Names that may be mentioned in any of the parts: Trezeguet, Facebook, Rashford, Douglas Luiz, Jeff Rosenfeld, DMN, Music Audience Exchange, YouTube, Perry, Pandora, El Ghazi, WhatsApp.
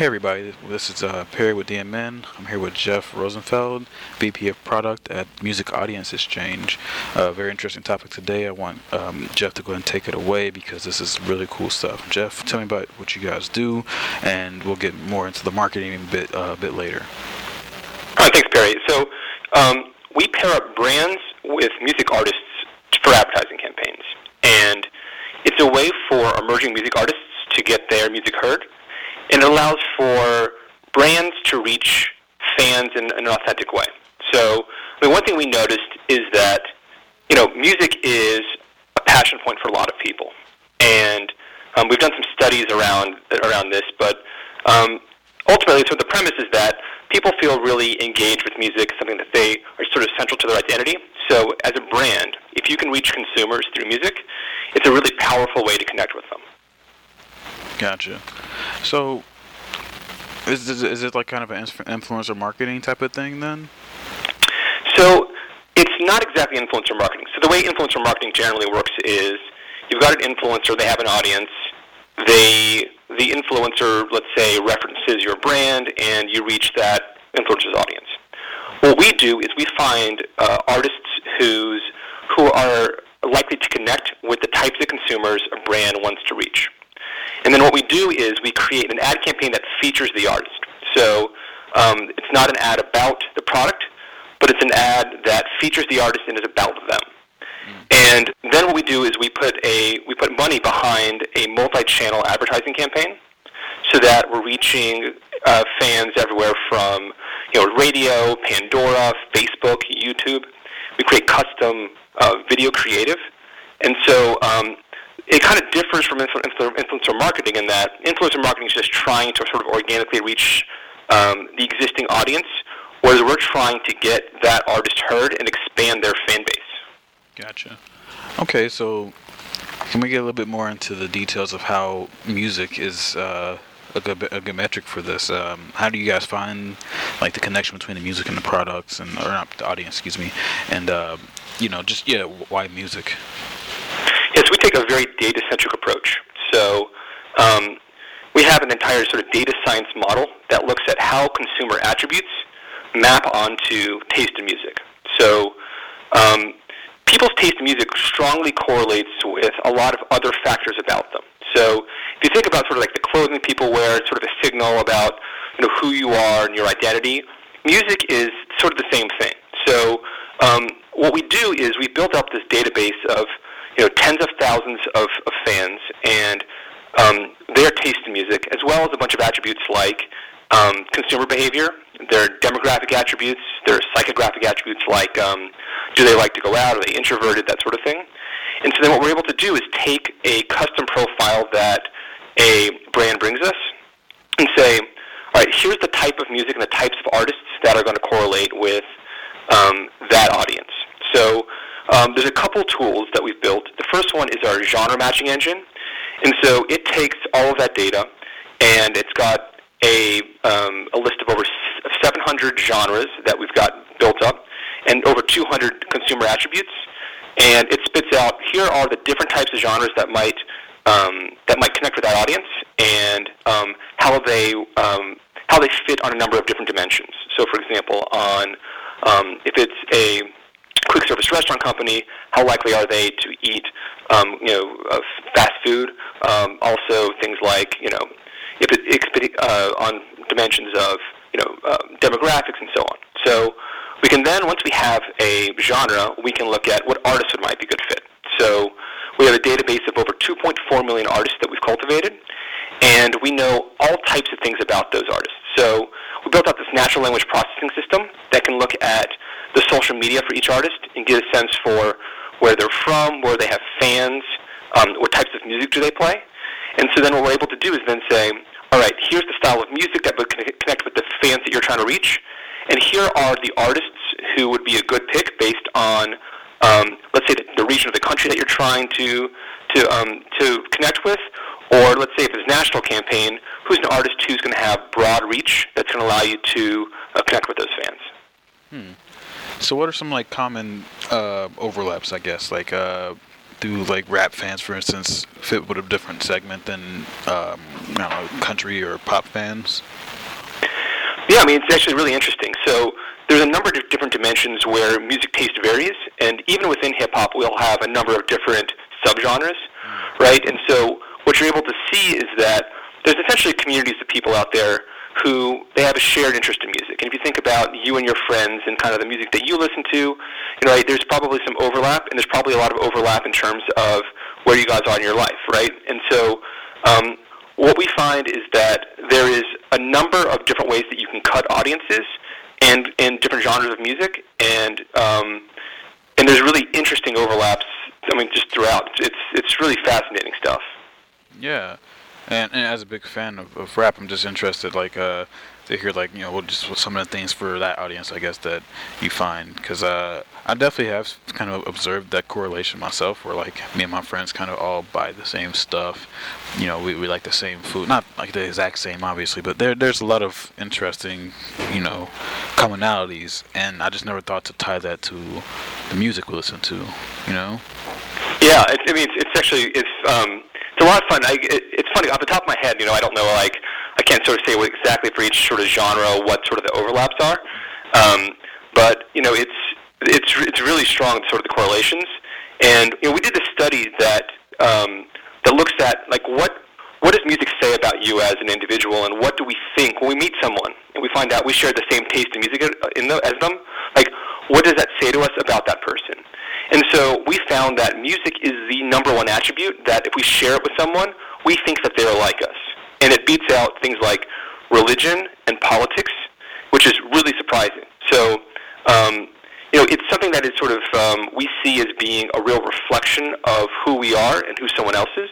Hey everybody, this is Perry with DMN. I'm here with Jeff Rosenfeld, VP of Product at Music Audience Exchange. Very interesting topic today. I want Jeff to go ahead and take it away because this is really cool stuff. Jeff, tell me about what you guys do, and we'll get more into the marketing a bit later. All right, thanks, Perry. So we pair up brands with music artists for advertising campaigns, and it's a way for emerging music artists to get their music heard. And it allows for brands to reach fans in an authentic way. So, one thing we noticed is that, music is a passion point for a lot of people. And we've done some studies around this, but ultimately, so the premise is that people feel really engaged with music, something that they are sort of central to their identity. So, as a brand, if you can reach consumers through music, it's a really powerful way to connect with them. Gotcha. So, is it like kind of an influencer marketing type of thing then? So, it's not exactly influencer marketing. So the way influencer marketing generally works is you've got an influencer, they have an audience, the influencer, let's say, references your brand, and you reach that influencer's audience. What we do is we find artists who are likely to connect with the types of consumers a brand wants to reach. And then what we do is we create an ad campaign that features the artist. So it's not an ad about the product, but it's an ad that features the artist and is about them. And then what we do is we put money behind a multi-channel advertising campaign, so that we're reaching fans everywhere from radio, Pandora, Facebook, YouTube. We create custom video creative, and so. It kind of differs from influencer marketing in that influencer marketing is just trying to sort of organically reach the existing audience, whereas we're trying to get that artist heard and expand their fan base. Gotcha. Okay, so can we get a little bit more into the details of how music is a good metric for this? How do you guys find like the connection between the music and the products, and why music? Yes, we take a very data-centric approach. So we have an entire sort of data science model that looks at how consumer attributes map onto taste in music. So people's taste in music strongly correlates with a lot of other factors about them. So if you think about sort of like the clothing people wear, it's sort of a signal about who you are and your identity, music is sort of the same thing. So what we do is we built up this database of tens of thousands of fans and their taste in music, as well as a bunch of attributes like consumer behavior, their demographic attributes, their psychographic attributes like do they like to go out, are they introverted, that sort of thing. And so then what we're able to do is take a custom profile that a brand brings us and say, all right, here's the type of music and the types of artists that are going to correlate with that audience. So there's a couple tools that we've built. The first one is our genre matching engine. And so it takes all of that data, and it's got a list of over 700 genres that we've got built up and over 200 consumer attributes. And it spits out, here are the different types of genres that might connect with that audience and how they fit on a number of different dimensions. So, for example, on if it's a quick service restaurant company, how likely are they to eat, fast food? Also, things like, if it's on dimensions of, demographics and so on. So we can then, once we have a genre, we can look at what artists might be a good fit. So we have a database of over 2.4 million artists that we've cultivated, and we know all types of things about those artists. So we built out this natural language processing system that can look at the social media for each artist and get a sense for where they're from, where they have fans, what types of music do they play. And so then what we're able to do is then say, all right, here's the style of music that would connect with the fans that you're trying to reach, and here are the artists who would be a good pick based on, let's say, the region of the country that you're trying to connect with, or let's say if it's a national campaign, who's an artist who's going to have broad reach that's going to allow you to connect with those fans. So what are some common overlaps, I guess? do like rap fans, for instance, fit with a different segment than I don't know, country or pop fans? Yeah, I mean, it's actually really interesting. So there's a number of different dimensions where music taste varies, and even within hip-hop, we'll have a number of different subgenres, right? And so what you're able to see is that there's essentially communities of people out there who they have a shared interest in music. And if you think about you and your friends and kind of the music that you listen to, right, there's probably some overlap, and there's probably a lot of overlap in terms of where you guys are in your life, right? And so what we find is that there is a number of different ways that you can cut audiences and different genres of music, and there's really interesting overlaps, I mean, just throughout. It's really fascinating stuff. Yeah. And as a big fan of rap, I'm just interested, like, to hear, like, you know, what's some of the things for that audience, I guess, that you find. Because I definitely have kind of observed that correlation myself, where, like, me and my friends kind of all buy the same stuff. You know, we like the same food. Not, like, the exact same, obviously, but there's a lot of interesting, you know, commonalities. And I just never thought to tie that to the music we listen to, you know? Yeah, it's a lot of fun. It's funny, off the top of my head, you know, I don't know, like, I can't sort of say what exactly for each sort of genre what sort of the overlaps are, but, you know, it's really strong, sort of the correlations, and, you know, we did this study that looks at, like, what does music say about you as an individual, and what do we think when we meet someone, and we find out we share the same taste in music as them, like, what does that say to us about that person? And so we found that music is the number one attribute that if we share it with someone, we think that they're like us. And it beats out things like religion and politics, which is really surprising. So, you know, it's something that is sort of we see as being a real reflection of who we are and who someone else is.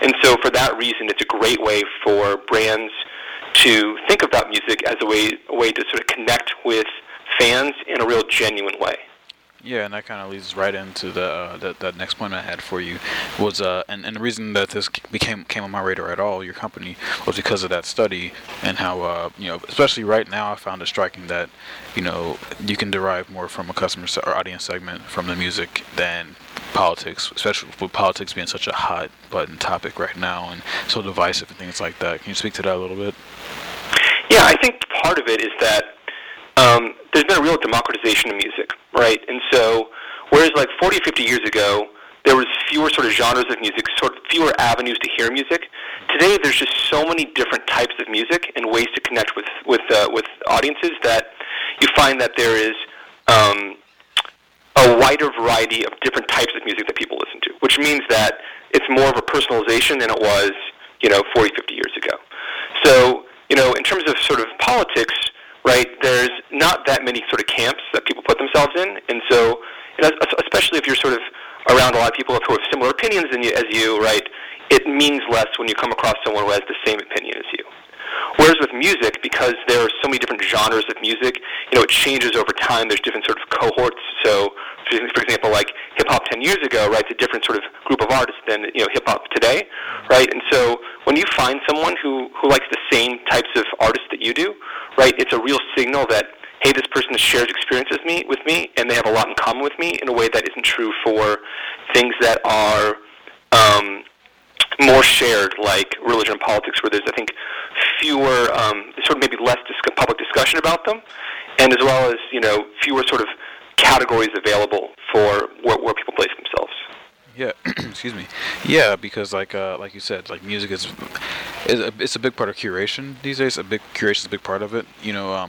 And so for that reason, it's a great way for brands to think about music as a way to sort of connect with fans in a real genuine way. Yeah, and that kind of leads right into the next point I had for you was, and the reason that this came on my radar at all, your company, was because of that study and how, you know, especially right now I found it striking that, you know, you can derive more from a customer or audience segment from the music than politics, especially with politics being such a hot button topic right now and so divisive and things like that. Can you speak to that a little bit? Yeah, I think part of it is that there's been a real democratization of music, right? And so, whereas like 40, 50 years ago, there was fewer sort of genres of music, sort of fewer avenues to hear music. Today, there's just so many different types of music and ways to connect with audiences that you find that there is a wider variety of different types of music that people listen to, which means that it's more of a personalization than it was, you know, 40, 50 years ago. So, you know, in terms of sort of politics, right, there's not that many sort of camps that people put themselves in, and so, you know, especially if you're sort of around a lot of people who have similar opinions as you, right, it means less when you come across someone who has the same opinion as you. Whereas with music, because there are so many different genres of music, you know, it changes over time. There's different sort of cohorts. So, for example, like hip-hop 10 years ago, right, it's a different sort of group of artists than, you know, hip-hop today, right? And so when you find someone who likes the same types of artists that you do, right, it's a real signal that, hey, this person shares experiences with me, and they have a lot in common with me in a way that isn't true for things that are more shared, like religion and politics, where there's, I think, fewer, sort of maybe less public discussion about them, and as well as, you know, fewer sort of categories available for where people place themselves. Yeah, excuse me. Yeah, because like you said, like music is a big part of curation these days. Curation is a big part of it. You know,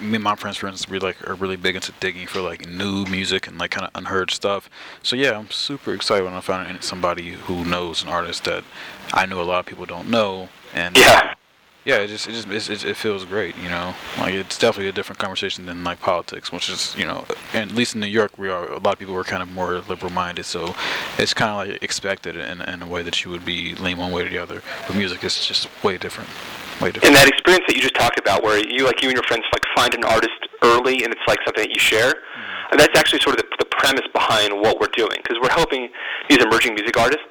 me and my friends, for instance, are really big into digging for like new music and like kind of unheard stuff. So yeah, I'm super excited when I found somebody who knows an artist that I know a lot of people don't know. And yeah. Yeah, it feels great, you know. Like, it's definitely a different conversation than like politics, which is, you know, and at least in New York, a lot of people were kind of more liberal-minded, so it's kind of like expected in a way that you would be lean one way or the other. But music is just way different, way different. And that experience that you just talked about, where you and your friends like find an artist early, and it's like something that you share. Mm-hmm. And that's actually sort of the premise behind what we're doing, because we're helping these emerging music artists,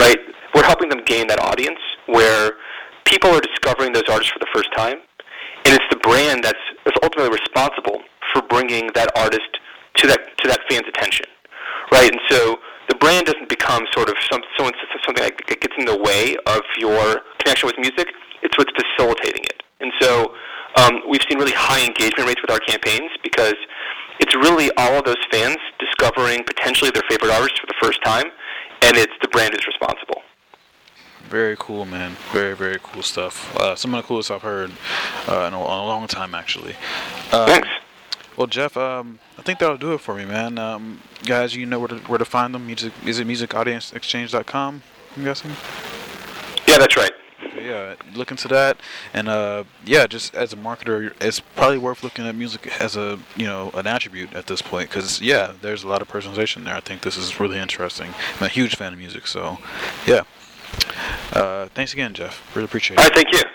right? We're helping them gain that audience where people are discovering those artists for the first time, and it's the brand that's ultimately responsible for bringing that artist to that fan's attention, right? And so the brand doesn't become sort of something like it gets in the way of your connection with music. It's what's facilitating it. And so we've seen really high engagement rates with our campaigns because it's really all of those fans discovering potentially their favorite artists for the first time, and it's the brand is responsible. Very cool, man. Very, very cool stuff. Some of the coolest I've heard in a long time, actually. Thanks. Well, Jeff, I think that'll do it for me, man. Guys, you know where to find them. Is it musicaudienceexchange.com, I'm guessing? Yeah, that's right. Yeah, look into that, and just as a marketer, it's probably worth looking at music as an attribute at this point, because there's a lot of personalization there. I think this is really interesting. I'm a huge fan of music, so yeah. Thanks again, Jeff. Really appreciate it. All right, thank you.